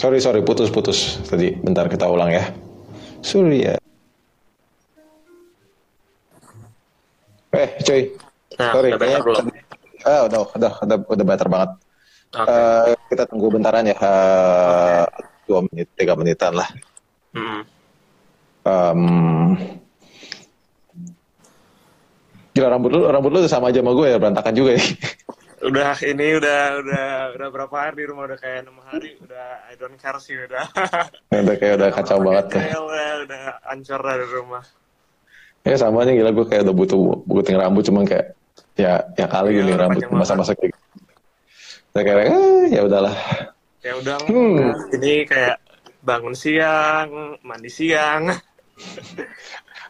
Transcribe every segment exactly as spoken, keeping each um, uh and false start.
Sorry, sorry, putus-putus tadi. Bentar kita ulang ya. Surya. Eh, cuy. Nah, sorry, kayaknya ah, udah, udah, udah, udah better banget. Okay. Uh, kita tunggu bentaran ya. Uh, okay. Dua menit, tiga menitan lah. Hmm. Um, Gila, rambut lu, rambut lu sama aja sama gue ya, berantakan juga ya. Udah, ini udah, udah, udah berapa hari di rumah, udah kayak enam hari, udah I don't care sih, udah. Udah kayak udah kacau banget ya. Udah, udah ancur dari rumah. Ya sama aja, gila, gue kayak udah butuh gunting rambut, cuman kayak, ya, ya kali ya, gunting rambut, masa-masa kayak udah kayak, eh, ya udahlah. Ya udah, hmm. Ini kayak bangun siang, mandi siang.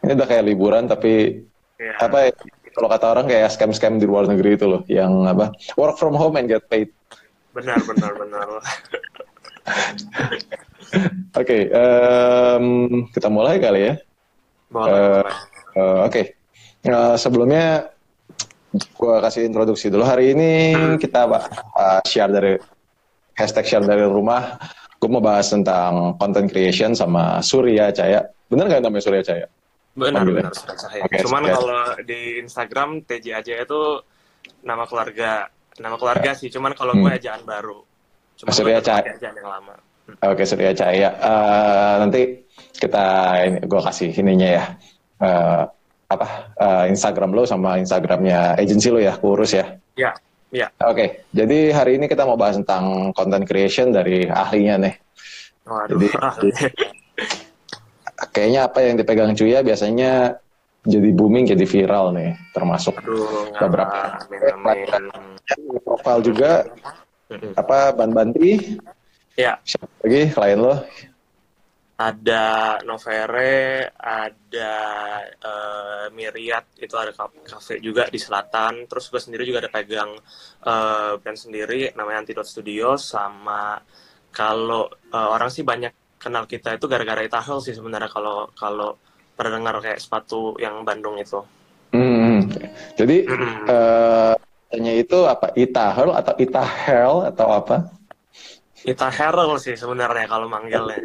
Ini udah kayak liburan, tapi ya. Apa ya? Kalau kata orang kayak scam-scam di luar negeri itu loh, yang apa, work from home and get paid. Benar, benar, benar. Oke, okay, um, kita mulai kali ya. Boleh. Uh, uh, Oke, okay. uh, sebelumnya gue kasih introduksi dulu. Hari ini kita uh, share dari, hashtag share dari rumah. Gue mau bahas tentang content creation sama Surya Tjaja. Bener nggak namanya Surya Tjaja? Benar-benar Surya Tjaja. Okay, cuman okay. Kalau di Instagram T J aja itu nama keluarga, nama keluarga okay. Sih. Cuman kalau gue hmm. ajaan baru. Cuma Surya Tjaja yang lama. Oke, okay, Surya Tjaja. Uh, nanti kita ini gue kasih ininya ya. Uh, apa uh, Instagram lo sama Instagramnya agensi lo ya, kurus ya. Iya. Ya. Oke. Okay, jadi hari ini kita mau bahas tentang content creation dari ahlinya nih. Waduh. Jadi, kayaknya apa yang dipegang Cuya biasanya jadi booming, jadi viral nih, termasuk aduh, beberapa profil juga apa Ban Banti ya. Siapa lagi klien lo? Ada Novere, ada uh, Miriat, itu ada kafe juga di selatan. Terus gue sendiri juga ada pegang uh, brand sendiri namanya Antidot Studio. Sama kalau uh, orang sih banyak kenal kita itu gara-gara Itaherl sih sebenarnya, kalau kalau pernah dengar kayak sepatu yang Bandung itu. Hmm. Jadi hmm. Uh, tanya itu apa, Itaherl atau Itaherl atau apa? Itaherl sih sebenarnya kalau manggilnya.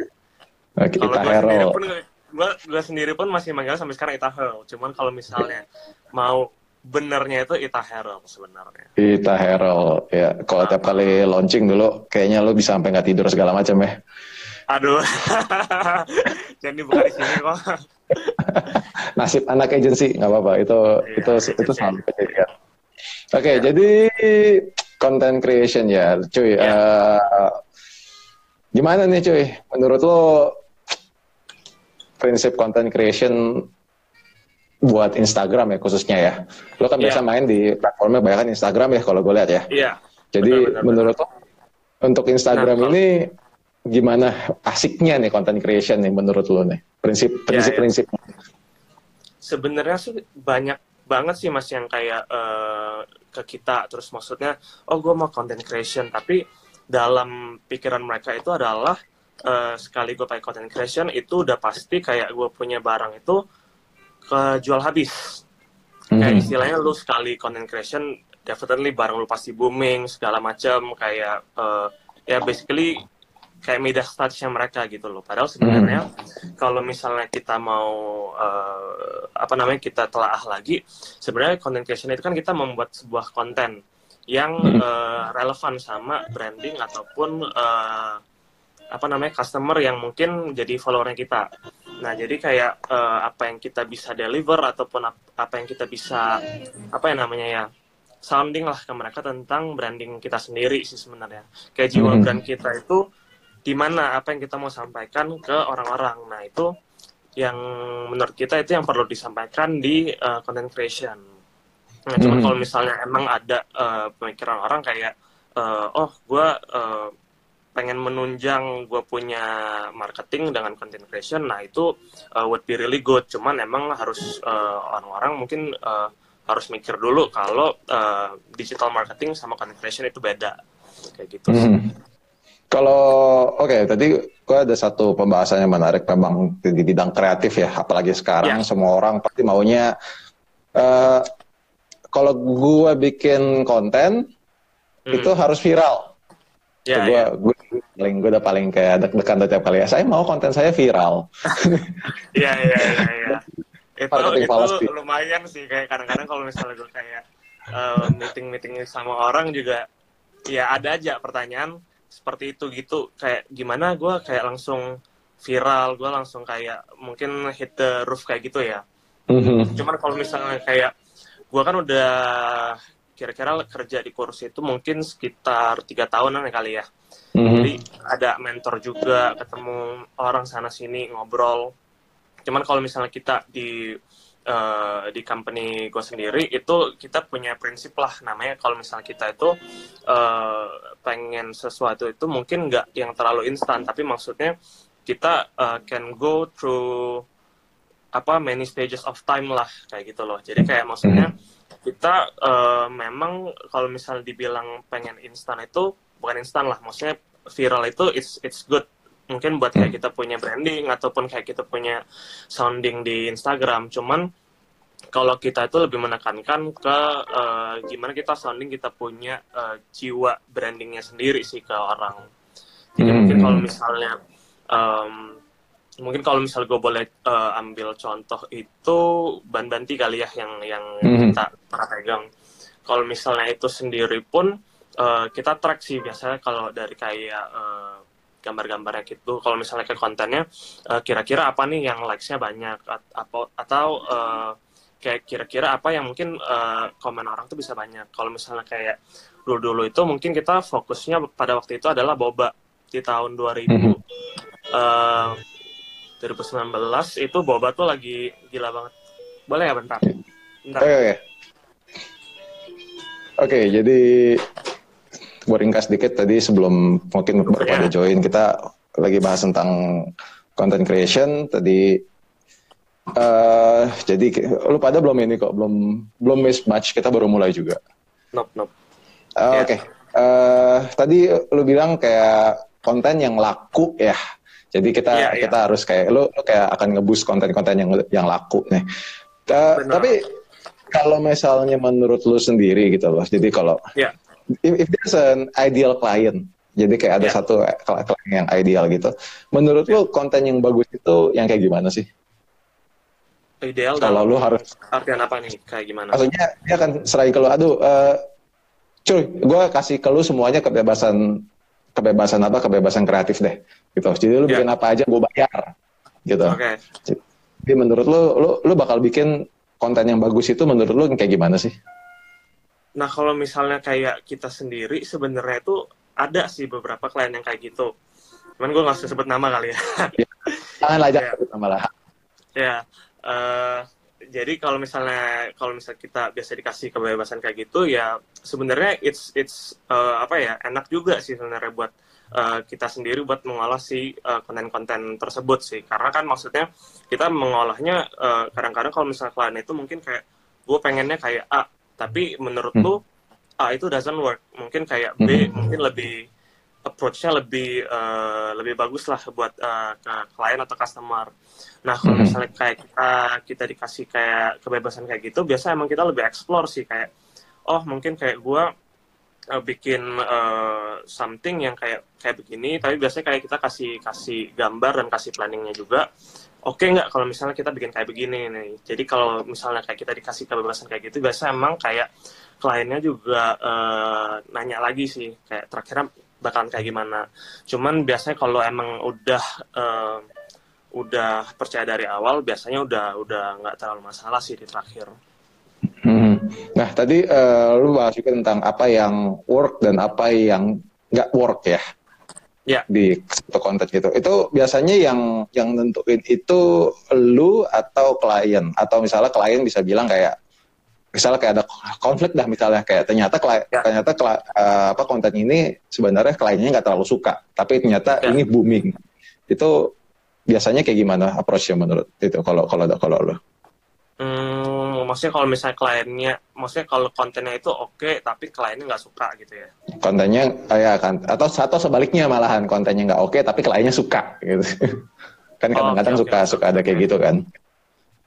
Okay, kalau Itaherl. Gue sendiri, sendiri pun masih manggil sampai sekarang Itaherl. Cuman kalau misalnya mau benernya itu Itaherl sebenarnya. Itaherl ya. Kalau nah, tiap kali launching dulu, kayaknya lo bisa sampai nggak tidur segala macam ya. Aduh, jadi bukan di sini kok. Nasib anak agensi, nggak apa-apa. Itu iya, itu agency. Itu sama. Ya. Oke, okay, yeah. Jadi content creation ya, cuy. Yeah. Uh, gimana nih, cuy? Menurut lo prinsip content creation buat Instagram ya khususnya ya? Lo kan yeah. biasa main di platformnya banyak kan Instagram ya kalau gue lihat ya. Iya. Yeah. Jadi benar, benar, menurut benar. Lo untuk Instagram nah, ini gimana asiknya nih content creation nih menurut lo nih, prinsip prinsip ya, ya. prinsip sebenarnya sih banyak banget sih mas yang kayak uh, ke kita terus maksudnya oh gue mau content creation, tapi dalam pikiran mereka itu adalah uh, sekali gue pakai content creation itu udah pasti kayak gue punya barang itu kejual habis mm-hmm. kayak istilahnya lu sekali content creation definitely barang lu pasti booming segala macam kayak uh, ya basically kayak media statusnya mereka gitu loh. Padahal sebenarnya hmm. kalau misalnya kita mau uh, apa namanya kita telaah lagi, sebenarnya content creation itu kan kita membuat sebuah konten yang hmm. uh, relevan sama branding ataupun uh, apa namanya customer yang mungkin jadi followernya kita. Nah jadi kayak uh, apa yang kita bisa deliver ataupun apa yang kita bisa apa yang namanya ya. sounding lah ke mereka tentang branding kita sendiri sih sebenarnya. Kayak jiwa hmm. brand kita itu di mana apa yang kita mau sampaikan ke orang-orang. Nah, itu yang menurut kita itu yang perlu disampaikan di uh, content creation. Nah, cuman mm-hmm. kalau misalnya emang ada uh, pemikiran orang kayak, uh, oh, gue uh, pengen menunjang gue punya marketing dengan content creation, nah itu uh, would be really good. Cuman emang harus uh, orang-orang mungkin uh, harus mikir dulu kalau uh, digital marketing sama content creation itu beda. Kayak gitu sih. Mm-hmm. Kalau oke okay, tadi gue ada satu pembahasan yang menarik memang di bidang kreatif ya, apalagi sekarang yeah. semua orang pasti maunya uh, kalau gue bikin konten hmm. itu harus viral. Ya, gue ya. gue paling gue udah paling kayak deg-degan tiap kali ya. Saya mau konten saya viral. Iya iya iya. Itu itu pasti. Lumayan sih, kayak kadang-kadang kalau misalnya gue kayak uh, meeting-meeting sama orang juga, ya ada aja pertanyaan seperti itu gitu. Kayak gimana gue kayak langsung viral, gue langsung kayak mungkin hit the roof kayak gitu ya. Mm-hmm. Cuman kalau misalnya kayak gue kan udah kira-kira kerja di kursus itu mungkin sekitar tiga tahunan ya kali ya. Mm-hmm. Jadi ada mentor juga, ketemu orang sana sini ngobrol. Cuman kalau misalnya kita di uh, di company gue sendiri itu kita punya prinsip lah namanya, kalau misalnya kita itu uh, pengen sesuatu itu mungkin nggak yang terlalu instan, tapi maksudnya kita uh, can go through apa many stages of time lah kayak gitu loh. Jadi kayak maksudnya mm-hmm. kita uh, memang kalau misalnya dibilang pengen instan itu bukan instan lah, maksudnya viral itu it's it's good mungkin buat kayak kita punya branding ataupun kayak kita punya sounding di Instagram. Cuman kalau kita itu lebih menekankan ke uh, gimana kita sounding, kita punya uh, jiwa brandingnya sendiri sih ke orang. Jadi hmm. mungkin kalau misalnya um, mungkin kalau misal gue boleh uh, ambil contoh itu Banbanti kali ya yang yang mm-hmm. kita pernah pegang. Kalau misalnya itu sendiri pun uh, kita track sih biasanya kalau dari kayak uh, gambar-gambarnya gitu. Kalau misalnya ke kontennya uh, kira-kira apa nih yang likes-nya banyak atau atau uh, kayak kira-kira apa yang mungkin uh, komen orang tuh bisa banyak. Kalau misalnya kayak dulu-dulu itu mungkin kita fokusnya pada waktu itu adalah boba di tahun dua ribu. Mm-hmm. Uh, dua ribu sembilan belas itu boba tuh lagi gila banget. Boleh ya bentar? Bentar. Oke, oke. Oke, jadi gue ringkas dikit tadi sebelum mungkin baru pada join, kita lagi bahas tentang content creation tadi. Uh, jadi lu pada belum ini kok, belum belum mismatch, kita baru mulai juga. Nope, nope. Uh, oke. Okay. Uh, tadi lu bilang kayak konten yang laku ya. Jadi kita yeah, yeah. kita harus kayak lo kayak akan ngeboost konten-konten yang yang laku nih. Uh, tapi kalau misalnya menurut lo sendiri gitu loh. Jadi kalau yeah. if, if there's an ideal client, jadi kayak ada yeah. satu klien yang ideal gitu. Menurut yeah. lo konten yang bagus itu yang kayak gimana sih? Ideal. Kalau lo harus artian apa nih? Kayak gimana? Maksudnya dia akan serai ke lo. Aduh, uh, cuy, gue kasih ke lo semuanya kebebasan. kebebasan apa kebebasan kreatif deh gitu, jadi lu yeah. bikin apa aja gue bayar gitu. Okay. Jadi menurut lu, lu lu bakal bikin konten yang bagus itu menurut lu kayak gimana sih? Nah kalau misalnya kayak kita sendiri sebenarnya itu ada sih beberapa klien yang kayak gitu, cuman gue nggak usah sebut nama kali ya. Janganlah jangan sebut nama lah. Ya uh, jadi kalau misalnya kalau misalnya kita biasa dikasih kebebasan kayak gitu ya sebenarnya it's it's uh, apa ya enak juga sih sebenarnya buat uh, kita sendiri buat mengolah si uh, konten-konten tersebut sih, karena kan maksudnya kita mengolahnya uh, kadang-kadang kalau misalnya klien itu mungkin kayak gue pengennya kayak A tapi menurut hmm. lu A itu doesn't work, mungkin kayak B hmm. mungkin lebih approach-nya lebih uh, lebih bagus lah buat uh, ke klien atau customer. Nah kalau mm-hmm. misalnya kayak kita, kita dikasih kayak kebebasan kayak gitu, biasa emang kita lebih explore sih kayak, oh mungkin kayak gue uh, bikin uh, something yang kayak kayak begini, tapi biasanya kayak kita kasih kasih gambar dan kasih planningnya juga. Oke nggak kalau misalnya kita bikin kayak begini nih. Jadi kalau misalnya kayak kita dikasih kebebasan kayak gitu, biasa emang kayak kliennya juga uh, nanya lagi sih kayak terakhirnya bakalan kayak gimana. Cuman biasanya kalau emang udah uh, udah percaya dari awal, biasanya udah udah nggak terlalu masalah sih di terakhir. Hmm. Nah tadi uh, lu bahas juga tentang apa yang work dan apa yang nggak work ya. Ya. Di satu konten gitu. Itu biasanya yang yang nentuin itu lu atau klien, atau misalnya klien bisa bilang kayak misalnya kayak ada konflik dah misalnya kayak ternyata klien, ya. ternyata kla, uh, apa konten ini sebenarnya kliennya nggak terlalu suka tapi ternyata ya. ini booming. Itu biasanya kayak gimana approach-nya menurut itu kalau kalau kalau lo? Hmm, maksudnya kalau misalnya kliennya, maksudnya kalau kontennya itu oke okay, tapi kliennya nggak suka gitu ya? Kontennya ya kan, atau atau sebaliknya malahan kontennya nggak oke okay, tapi kliennya suka gitu. Kan kadang-kadang oh, okay, suka okay. suka ada kayak gitu kan?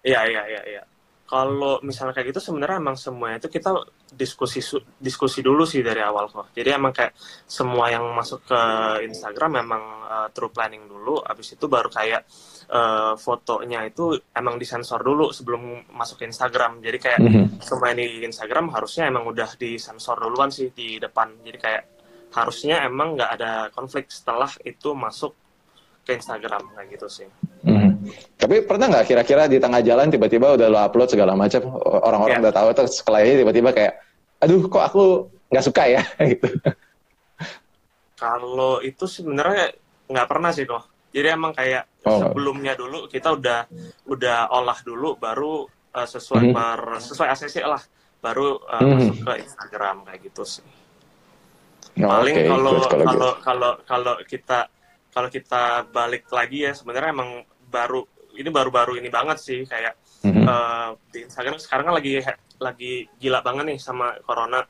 Iya iya iya. Ya. kalau misalnya kayak gitu sebenarnya emang semuanya itu kita diskusi diskusi dulu sih dari awal kok. Jadi emang kayak semua yang masuk ke Instagram memang uh, through planning dulu, habis itu baru kayak uh, fotonya itu emang disensor dulu sebelum masuk ke Instagram. Jadi kayak mm-hmm. semua di Instagram harusnya emang udah disensor duluan sih di depan. Jadi kayak harusnya emang nggak ada konflik setelah itu masuk ke Instagram kayak gitu sih. Mm-hmm. Tapi pernah nggak kira-kira di tengah jalan tiba-tiba udah lo upload segala macam, orang-orang yeah. udah tahu, terus kliennya tiba-tiba kayak, aduh kok aku nggak suka ya gitu. Kalau itu sebenarnya nggak pernah sih kok. Jadi emang kayak oh. sebelumnya dulu kita udah udah olah dulu, baru uh, sesuai mm-hmm. per, sesuai A C C lah, baru uh, mm-hmm. masuk ke Instagram kayak gitu sih. Paling oh, okay. kalau kalau kalau kalau kita kalau kita balik lagi ya, sebenarnya emang baru ini baru-baru ini banget sih kayak mm-hmm. uh, di Instagram sekarang kan lagi lagi gila banget nih sama corona.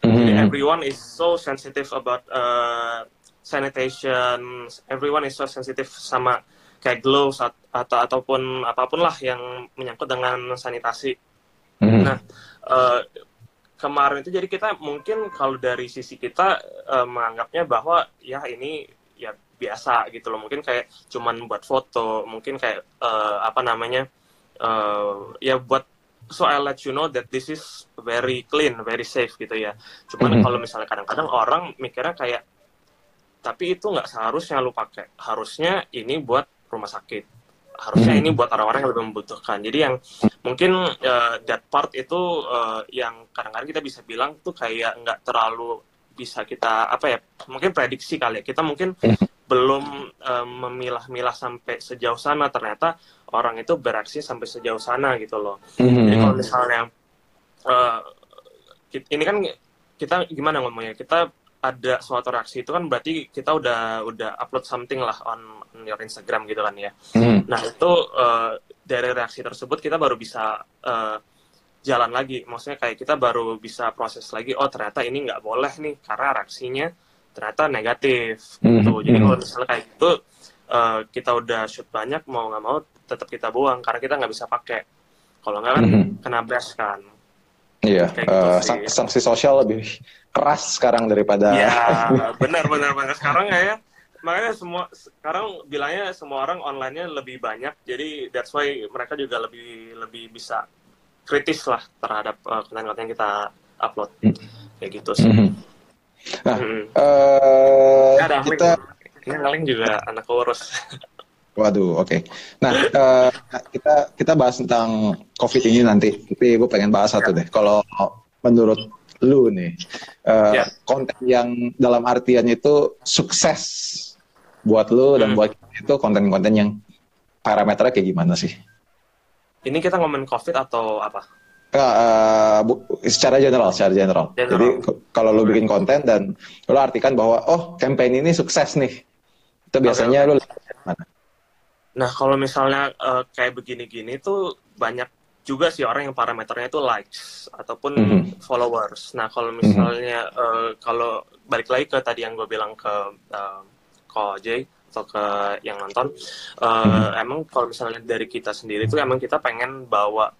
Mm-hmm. Jadi everyone is so sensitive about uh, sanitation, everyone is so sensitive sama kayak gloves atau, atau ataupun apapun lah yang menyangkut dengan sanitasi. Mm-hmm. Nah. Uh, Kemarin itu jadi kita mungkin kalau dari sisi kita eh, menganggapnya bahwa ya ini ya biasa gitu loh, mungkin kayak cuman buat foto, mungkin kayak eh, apa namanya eh, ya buat so I let you know that this is very clean, very safe gitu ya. Cuman mm-hmm. kalau misalnya kadang-kadang orang mikirnya kayak tapi itu nggak seharusnya lu pakai, harusnya ini buat rumah sakit, harusnya ini buat orang-orang yang lebih membutuhkan. Jadi yang mungkin uh, that part itu uh, yang kadang-kadang kita bisa bilang tuh kayak nggak terlalu bisa kita apa ya, mungkin prediksi kali ya. Kita mungkin belum uh, memilah-milah sampai sejauh sana, ternyata orang itu beraksi sampai sejauh sana gitu loh. Mm-hmm. Jadi kalau misalnya uh, ini kan kita gimana ngomongnya, kita ada suatu reaksi itu kan berarti kita udah udah upload something lah on, on your Instagram gitu kan ya. Mm. Nah itu uh, dari reaksi tersebut kita baru bisa uh, jalan lagi. Maksudnya kayak kita baru bisa proses lagi. Oh ternyata ini nggak boleh nih karena reaksinya ternyata negatif. Mm. Gitu. Jadi mm. kalau misalnya kayak itu uh, kita udah shoot banyak, mau nggak mau tetap kita buang karena kita nggak bisa pakai. Kalau nggak kan mm. kena blast kan. Iya, gitu uh, sanksi sosial lebih keras sekarang daripada. Iya, benar-benar banget sekarang ya. Makanya semua sekarang bilangnya semua orang online-nya lebih banyak, jadi that's why mereka juga lebih lebih bisa kritis lah terhadap uh, konten-konten yang kita upload, kayak gitu sih. Mm-hmm. Nah, hmm. uh, ada kita paling juga anak urus. Waduh, oke. Okay. Nah, uh, kita kita bahas tentang COVID ini nanti. Tapi gue pengen bahas satu deh. Kalau menurut lu nih, uh, yeah. konten yang dalam artian itu sukses buat lu hmm. dan buat kita itu konten-konten yang parameternya kayak gimana sih? Ini kita ngomongin COVID atau apa? Uh, uh, bu, secara general, secara general. general. Jadi kalau lu bikin konten dan lu artikan bahwa oh, campaign ini sukses nih, itu biasanya okay. lu lihat mana? Nah, kalau misalnya uh, kayak begini-gini tuh banyak juga sih orang yang parameternya itu likes ataupun mm-hmm. followers. Nah, kalau misalnya mm-hmm. uh, kalau balik lagi ke tadi yang gue bilang ke uh, Ko Jay atau ke yang nonton, uh, mm-hmm. emang kalau misalnya dari kita sendiri tuh emang kita pengen bawa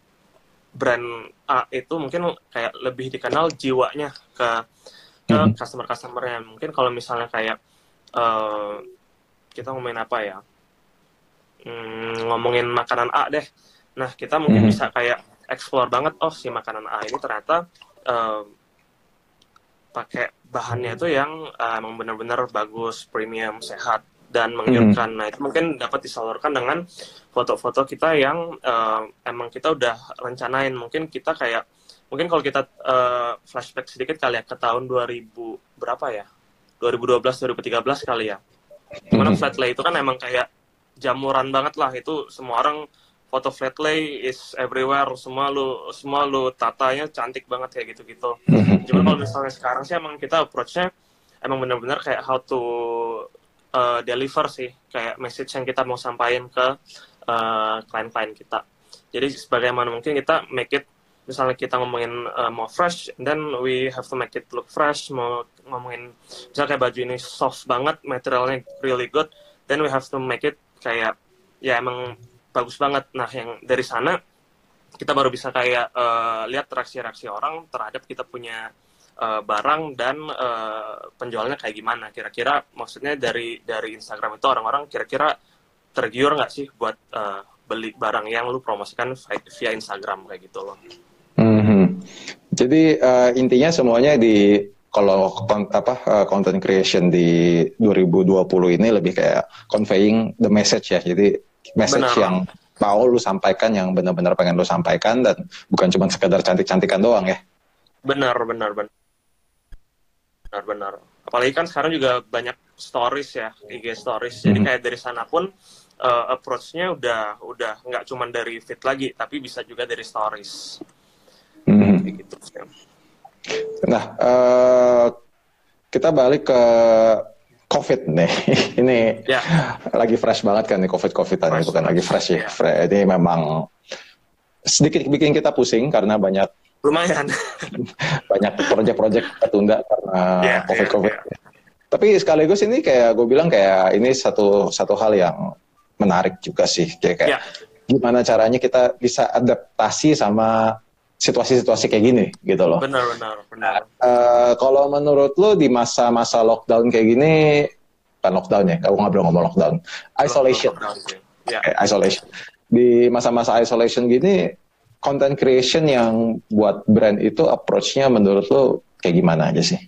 brand A itu mungkin kayak lebih dikenal jiwanya ke, ke mm-hmm. customer-customernya. Mungkin kalau misalnya kayak uh, kita ngomongin apa ya? Hmm, ngomongin makanan A deh. Nah kita mungkin mm-hmm. bisa kayak explore banget, oh si makanan A ini ternyata uh, pakai bahannya itu yang uh, emang benar-benar bagus, premium, sehat dan menggiurkan. Mm-hmm. Nah itu mungkin dapat disalurkan dengan foto-foto kita yang uh, emang kita udah rencanain. Mungkin kita kayak mungkin kalau kita uh, flashback sedikit kali ya ke tahun dua ribu berapa ya, dua ribu dua belas dua ribu tiga belas kali ya. Dimana mm-hmm. flatlay itu kan emang kayak jamuran banget lah, itu semua orang foto flatlay is everywhere, semua lu semua lu tatanya cantik banget kayak gitu-gitu. Cuman kalau misalnya sekarang sih emang kita approach-nya emang benar-benar kayak how to uh, deliver sih, kayak message yang kita mau sampaikan ke uh, klien-klien kita. Jadi sebagaimana mungkin kita make it, misalnya kita ngomongin uh, mau fresh, then we have to make it look fresh. Mau ngomongin misalnya kayak baju ini soft banget, materialnya really good, then we have to make it kayak ya emang bagus banget. Nah yang dari sana kita baru bisa kayak uh, lihat reaksi-reaksi orang terhadap kita punya uh, barang dan uh, penjualannya kayak gimana. Kira-kira maksudnya dari dari Instagram itu orang-orang kira-kira tergiur nggak sih buat uh, beli barang yang lu promosikan via Instagram kayak gitu loh. Mm-hmm. Jadi uh, intinya semuanya di kalau kon, apa content creation di dua ribu dua puluh ini lebih kayak conveying the message ya. Jadi message benar. Yang mau lu sampaikan, yang benar-benar pengen lu sampaikan, dan bukan cuma sekedar cantik-cantikan doang ya. Benar, benar, benar. Benar, benar. Apalagi kan sekarang juga banyak stories ya, I G stories. Jadi mm-hmm. kayak dari sana pun uh, approach-nya udah udah nggak cuma dari feed lagi, tapi bisa juga dari stories. Mm-hmm. Gitu ya. Nah, uh, kita balik ke COVID nih. Ini yeah. lagi fresh banget kan nih COVID-COVID-an. Fresh. Bukan lagi fresh ya. Yeah. Ini memang sedikit bikin kita pusing karena banyak lumayan banyak proyek-proyek tertunda karena yeah, COVID-COVID. Yeah, yeah. Tapi sekaligus ini kayak gue bilang kayak ini satu satu hal yang menarik juga sih. Kayak, kayak yeah. gimana caranya kita bisa adaptasi sama situasi-situasi kayak gini gitu loh. Benar, benar, benar. Uh, kalau menurut lo di masa-masa lockdown kayak gini, bukan lockdown ya, aku nggak boleh ngomong lockdown, isolation, lockdown, ya. Okay, isolation. Di masa-masa isolation gini, content creation yang buat brand itu approach-nya menurut lo kayak gimana aja sih?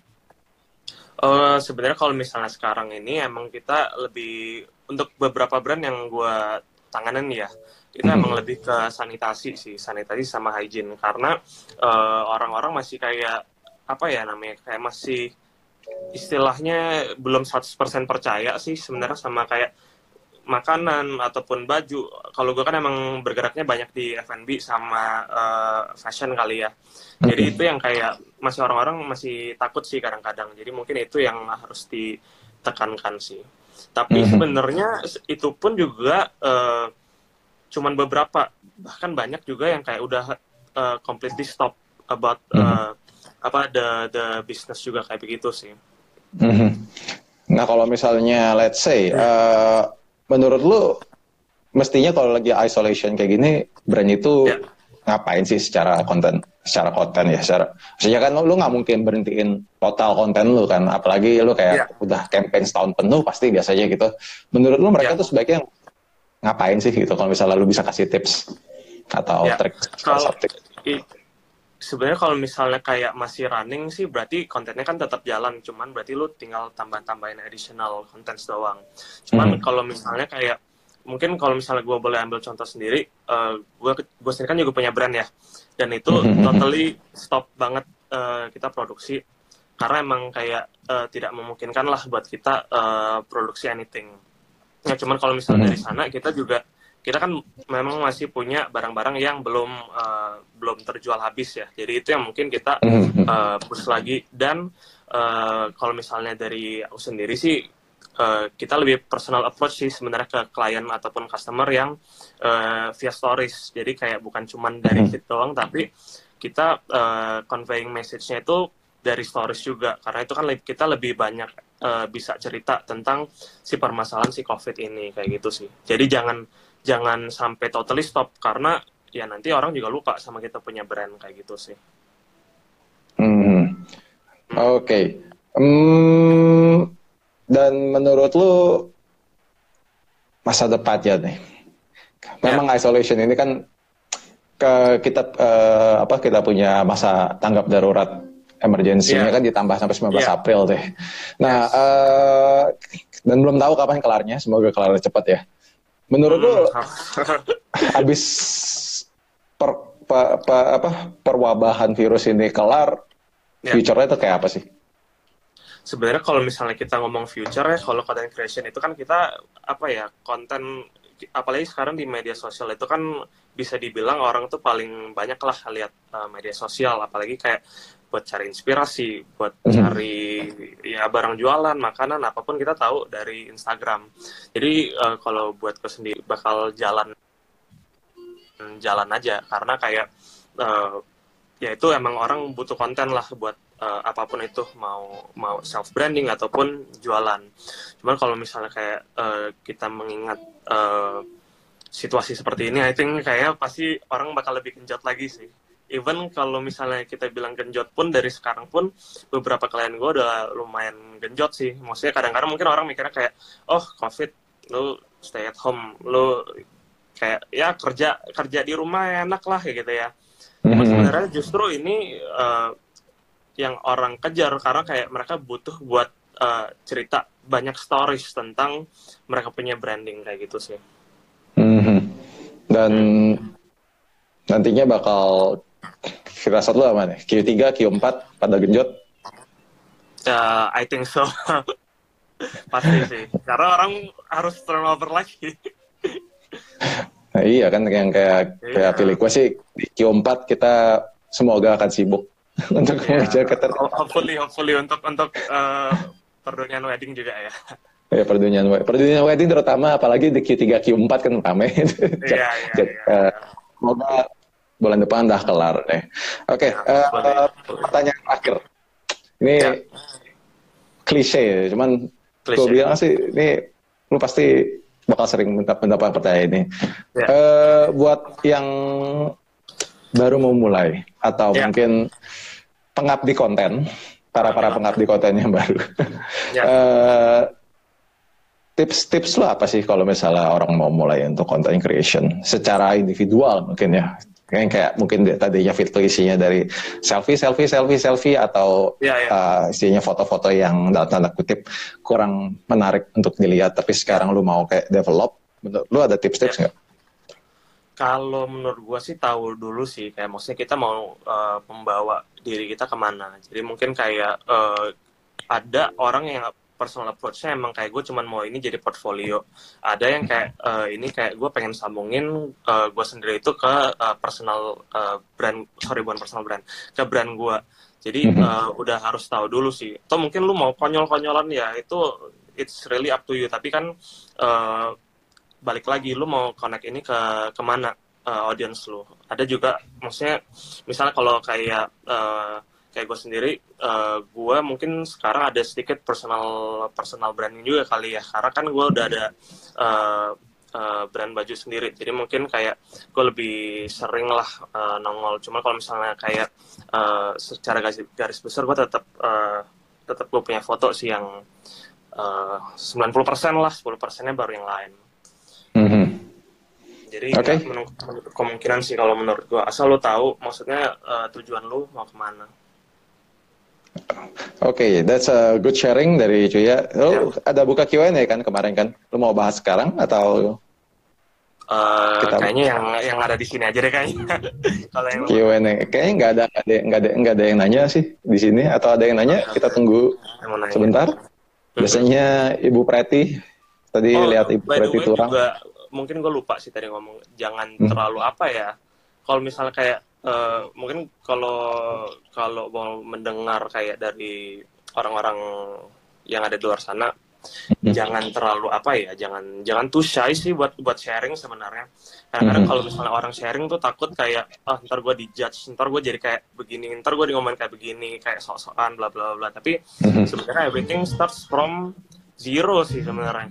Uh, sebenarnya kalau misalnya sekarang ini emang kita lebih untuk beberapa brand yang gue tanganin ya. Itu mm-hmm. emang lebih ke sanitasi sih, sanitasi sama hygiene. Karena uh, orang-orang masih kayak, apa ya namanya, kayak masih istilahnya belum seratus persen percaya sih sebenarnya sama kayak makanan ataupun baju. Kalau gue kan emang bergeraknya banyak di F and B sama uh, fashion kali ya. Mm-hmm. Jadi itu yang kayak masih orang-orang masih takut sih kadang-kadang. Jadi mungkin itu yang harus ditekankan sih. Tapi mm-hmm. sebenarnya itu pun juga... Uh, cuman beberapa, bahkan banyak juga yang kayak udah uh, completely stop about uh, mm-hmm. apa the the business juga kayak begitu sih. Mm-hmm. Nah kalau misalnya let's say, yeah. uh, menurut lu mestinya kalau lagi isolation kayak gini, brand itu yeah. ngapain sih secara konten, secara konten ya, secara, maksudnya kan lu nggak mungkin berhentiin total konten lu kan, apalagi lu kayak yeah. udah campaign setahun penuh pasti biasanya gitu. Menurut lu mereka yeah. tuh sebaiknya ngapain sih gitu, kalau misalnya lu bisa kasih tips atau ya, trik kalau i- sebenarnya kalau misalnya kayak masih running sih berarti kontennya kan tetap jalan, cuman berarti lu tinggal tambah-tambahin additional content doang. Cuman hmm. kalau misalnya kayak mungkin kalau misalnya gue boleh ambil contoh sendiri, uh, gue gue sendiri kan juga punya brand ya, dan itu hmm. totally stop banget uh, kita produksi karena emang kayak uh, tidak memungkinkan lah buat kita uh, produksi anything. Ya cuman kalau misalnya hmm. dari sana kita juga kita kan memang masih punya barang-barang yang belum uh, belum terjual habis ya, jadi itu yang mungkin kita uh, push lagi. Dan uh, kalau misalnya dari aku sendiri sih uh, kita lebih personal approach sih sebenarnya ke klien ataupun customer yang uh, via stories. Jadi kayak bukan cuman dari feed doang, tapi kita uh, conveying message-nya itu dari stories juga, karena itu kan kita lebih banyak uh, bisa cerita tentang si permasalahan si COVID ini kayak gitu sih. Jadi jangan jangan sampai totally stop, karena ya nanti orang juga lupa sama kita punya brand kayak gitu sih. Hmm. Oke. Okay. Hmm. Dan menurut lu masa depannya nih? Memang yeah. isolation ini kan ke kita uh, apa kita punya masa tanggap darurat. Emergensinya yeah. kan ditambah sampai sembilan belas yeah. April deh. Nah, yes. uh, dan belum tahu kapan kelarnya. Semoga kelarnya cepat ya. Menurut mm. lu, abis per, per, per, apa, perwabahan virus ini kelar, yeah. future-nya itu kayak apa sih? Sebenarnya kalau misalnya kita ngomong future ya, kalau content creation itu kan kita apa ya konten, apalagi sekarang di media sosial itu kan bisa dibilang orang tuh paling banyak lah lihat uh, media sosial, apalagi kayak buat cari inspirasi, buat cari ya barang jualan, makanan, apapun kita tahu dari Instagram. Jadi uh, kalau buat gue sendiri bakal jalan jalan aja, karena kayak uh, ya itu emang orang butuh konten lah buat uh, apapun itu, mau mau self branding ataupun jualan. Cuman kalau misalnya kayak uh, kita mengingat uh, situasi seperti ini, I think kayaknya pasti orang bakal lebih genjot lagi sih. Even kalau misalnya kita bilang genjot pun, dari sekarang pun beberapa klien gue udah lumayan genjot sih. Maksudnya kadang-kadang mungkin orang mikirnya kayak, oh COVID, lu stay at home, lu kayak ya kerja kerja di rumah enak lah kayak gitu ya. Mm-hmm. Sebenarnya justru ini uh, yang orang kejar, karena kayak mereka butuh buat uh, cerita banyak stories tentang mereka punya branding kayak gitu sih. Mm-hmm. Dan nantinya bakal firasat lo apa nih? Q tiga, Q empat pada genjot? Uh, I think so. Pasti sih. Karena orang harus turnover lagi. Nah, iya kan, yang kayak kayak pilih gue sih di Q empat kita semoga akan sibuk untuk mengejar ketertarikan. Hopefully, hopefully untuk untuk uh, perdunian wedding juga ya. Ya, perdunian perdunian wedding terutama, apalagi di Q tiga Q empat kan ramai. Iya, iya, iya. Semoga bulan depan dah kelar deh. Oke, okay, ya, uh, pertanyaan terakhir. Ini ya. Klise, cuman gue bilang sih ini lu pasti bakal sering mendapat pertanyaan ini. Ya. Uh, buat yang baru mau mulai atau ya. mungkin pengabdi konten, para para pengabdi konten yang baru. Ya. uh, Tips-tips lo apa sih kalau misalnya orang mau mulai untuk content creation secara individual mungkin ya? Kayak, kayak mungkin tadinya video isinya dari selfie, selfie, selfie, selfie atau ya, ya. Uh, isinya foto-foto yang dalam tanda kutip kurang menarik untuk dilihat, tapi sekarang lu mau kayak develop, lu ada tips-tips nggak? Ya. Kalau menurut gua sih tahu dulu sih, kayak maksudnya kita mau uh, membawa diri kita kemana. Jadi mungkin kayak uh, ada orang yang personal approach-nya emang kayak gue cuman mau ini jadi portfolio. Ada yang kayak uh, ini kayak gue pengen sambungin uh, gue sendiri itu ke uh, personal uh, brand, sorry bukan personal brand, ke brand gue. Jadi uh, udah harus tahu dulu sih. Atau mungkin lu mau konyol-konyolan ya itu it's really up to you. Tapi kan uh, balik lagi lu mau connect ini ke kemana uh, audience lu. Ada juga maksudnya misalnya kalau kayak uh, kayak gue sendiri, uh, gue mungkin sekarang ada sedikit personal personal branding juga kali ya, karena kan gue udah ada uh, uh, brand baju sendiri, jadi mungkin kayak gue lebih sering lah uh, nongol. Cuma kalau misalnya kayak uh, secara garis, garis besar gue tetap uh, tetap gue punya foto sih yang uh, sembilan puluh persen lah, sepuluh persennya baru yang lain. Mm-hmm. Jadi okay. Menutup kemungkinan sih kalau menurut gue, asal lo tahu maksudnya uh, tujuan lo mau kemana. Oke, okay, that's a good sharing dari Cuya. Lo yeah. ada buka Q and A kan kemarin kan? Lo mau bahas sekarang atau? Uh, kita... Kayaknya yang yang ada di sini aja deh kayaknya. Kalau yang Q and A kayaknya nggak ada nggak ada nggak ada nggak ada yang nanya sih di sini, atau ada yang nanya? Kita tunggu sebentar. Biasanya Ibu Preti tadi oh, lihat Ibu Preti turang. Juga, mungkin gue lupa sih tadi ngomong jangan hmm. terlalu apa ya. Kalau misalnya kayak Uh, mungkin kalau kalau mau mendengar kayak dari orang-orang yang ada di luar sana, mm-hmm. jangan terlalu apa ya, jangan jangan too shy sih buat buat sharing sebenarnya. Kadang-kadang mm-hmm. kalau misalnya orang sharing tuh takut kayak, ah oh, ntar gue dijudge, ntar gue jadi kayak begini, ntar gue ngomongin kayak begini, kayak sok-sokan, bla bla bla. Tapi mm-hmm. sebenarnya everything starts from zero sih sebenarnya.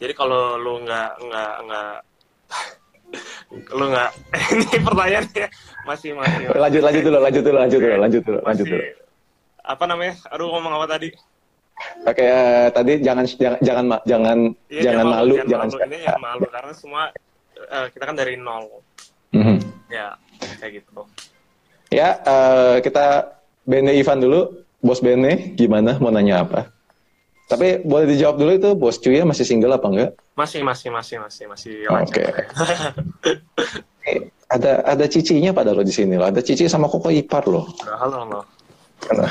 Jadi kalau lu nggak nggak nggak lu nggak ini pertanyaannya masih masih lanjut lanjut dulu lanjut dulu lanjut dulu lanjut dulu masih, lanjut dulu apa namanya aduh ngomong apa tadi oke uh, tadi jangan jangan jangan jangan ya, jangan malu, malu jangan malu. Ini yang malu karena semua uh, kita kan dari nol. Mm-hmm. Ya kayak gitu ya. Uh, kita Bene Ivan dulu, Bos Bene gimana, mau nanya apa? Tapi boleh dijawab dulu itu, Bos Cuya masih single apa enggak? Masih, masih, masih, masih, masih. Oke. Okay. ada ada cicinya pada lo di sini lo. Ada cici sama koko ipar lo. Halo, halo. Karena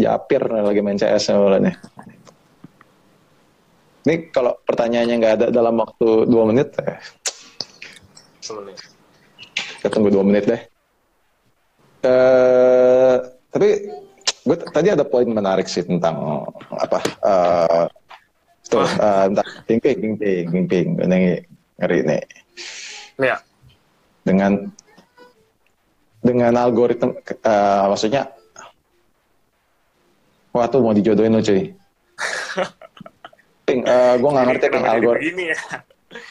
Japir lagi main C S soalnya. Ini kalau pertanyaannya nggak ada dalam waktu dua menit. Eh. Kita tunggu dua menit deh. Uh, tapi gue tadi ada poin menarik sih tentang apa uh, tuh uh, tentang ping-ping, ping-ping, ngeri nih. Ya. Dengan dengan algoritma, uh, maksudnya, wah tuh mau dijodohin lo cuy. Ping, uh, gue nggak ngerti ping algoritma.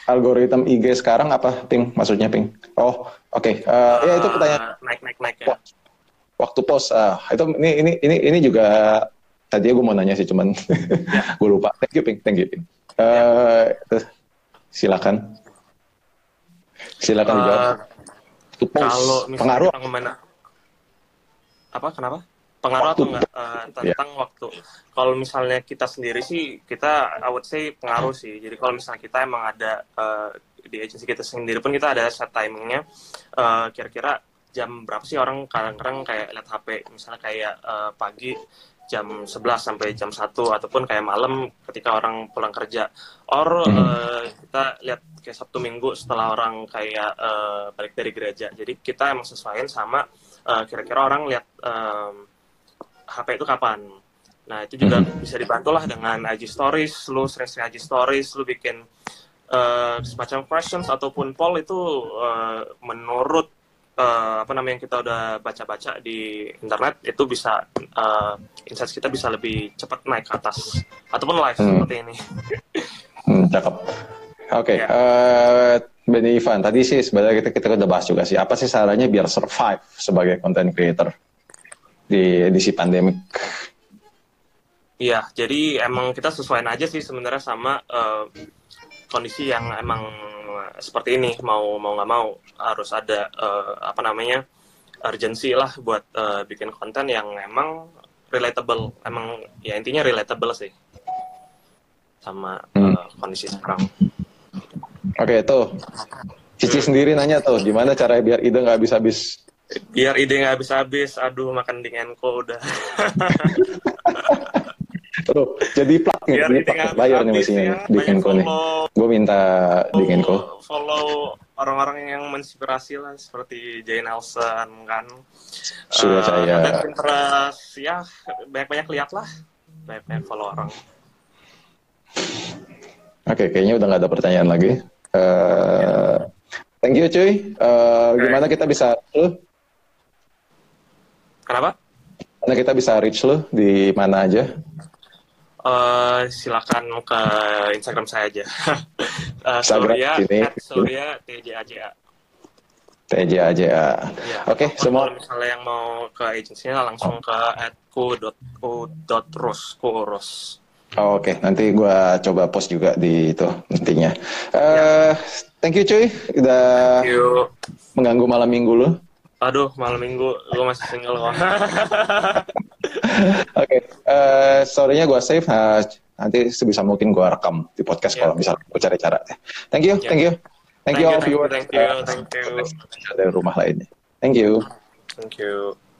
Algoritma I G sekarang apa, Ping? Maksudnya, Ping? Oh, oke. Okay. Uh, uh, ya itu pertanyaan. Naik, naik, naik ya. Waktu post, uh, itu ini ini ini ini juga tadi gue mau nanya sih, cuman yeah. gue lupa. Thank you, Ping. Thank you, Ping. Uh, yeah. Silakan, silakan uh, jawab. Waktu post, pengaruh mana? Apa? Kenapa? Pengaruh waktu, atau enggak uh, tentang yeah. waktu. Kalau misalnya kita sendiri sih, kita I would say pengaruh sih. Jadi kalau misalnya kita emang ada uh, di agensi kita sendiri pun kita ada set timingnya. Uh, kira-kira jam berapa sih orang kadang-kadang kayak lihat H P. Misalnya kayak uh, pagi jam sebelas sampai jam satu, ataupun kayak malam ketika orang pulang kerja. Or mm. uh, kita lihat kayak Sabtu Minggu setelah orang kayak uh, balik dari gereja. Jadi kita emang sesuaiin sama uh, kira-kira orang lihat um, H P itu kapan. Nah itu juga mm-hmm. bisa dibantulah dengan I G Stories. Lu sering-sering I G Stories, lu bikin uh, semacam questions ataupun poll itu uh, menurut uh, apa namanya yang kita udah baca-baca di internet itu bisa uh, insights kita bisa lebih cepat naik ke atas ataupun live mm. seperti ini. mm, cakep. Oke. Okay. Yeah. Uh, Benny Ivan, tadi sih sebenarnya kita kita udah bahas juga sih. Apa sih caranya biar survive sebagai content creator di edisi pandemik? Iya, jadi emang kita sesuaiin aja sih sebenarnya sama uh, kondisi yang emang seperti ini, mau mau nggak mau harus ada uh, apa namanya urgency lah buat uh, bikin konten yang emang relatable, emang ya intinya relatable sih sama hmm. uh, kondisi sekarang. Oke, tuh Cici hmm. sendiri nanya tuh gimana cara biar ide nggak habis-habis. Biar ide nggak habis-habis, aduh makan dingenko udah. Tuh, jadi plak nih, biar ini plak layar nih misinya ya, dingenko nih. Gue minta dingenko. Follow orang-orang yang menginspirasi lah, seperti Jane Nelson kan. Surya Tjaja. Uh, dan Pinterest, ya banyak-banyak lihat lah, banyak-banyak follow orang. Oke, okay, kayaknya udah nggak ada pertanyaan lagi. Uh, thank you cuy. Uh, okay. Gimana kita bisa? Uh, Kenapa? Karena kita bisa reach lo di mana aja? Uh, silakan ke Instagram saya aja. uh, Surya, Surya Tjaja. Tjaja. Ya. Oke, okay, semua. Kalau misalnya yang mau ke agensinya langsung ke at ku dot ku dot rus. Oh, oke, okay. Nanti gue coba post juga di itu nantinya. Uh, thank you cuy, udah you. mengganggu malam minggu lo. Aduh, malam minggu gue masih single kok. Oke, story-nya gue save. Nah, nanti sebisa mungkin gue rekam di podcast yeah. kalau misalnya gue cari cara. Thank you, yeah. thank you, thank, thank you all viewers. Thank you, thank you. Dari rumah lainnya. Thank you. Thank you.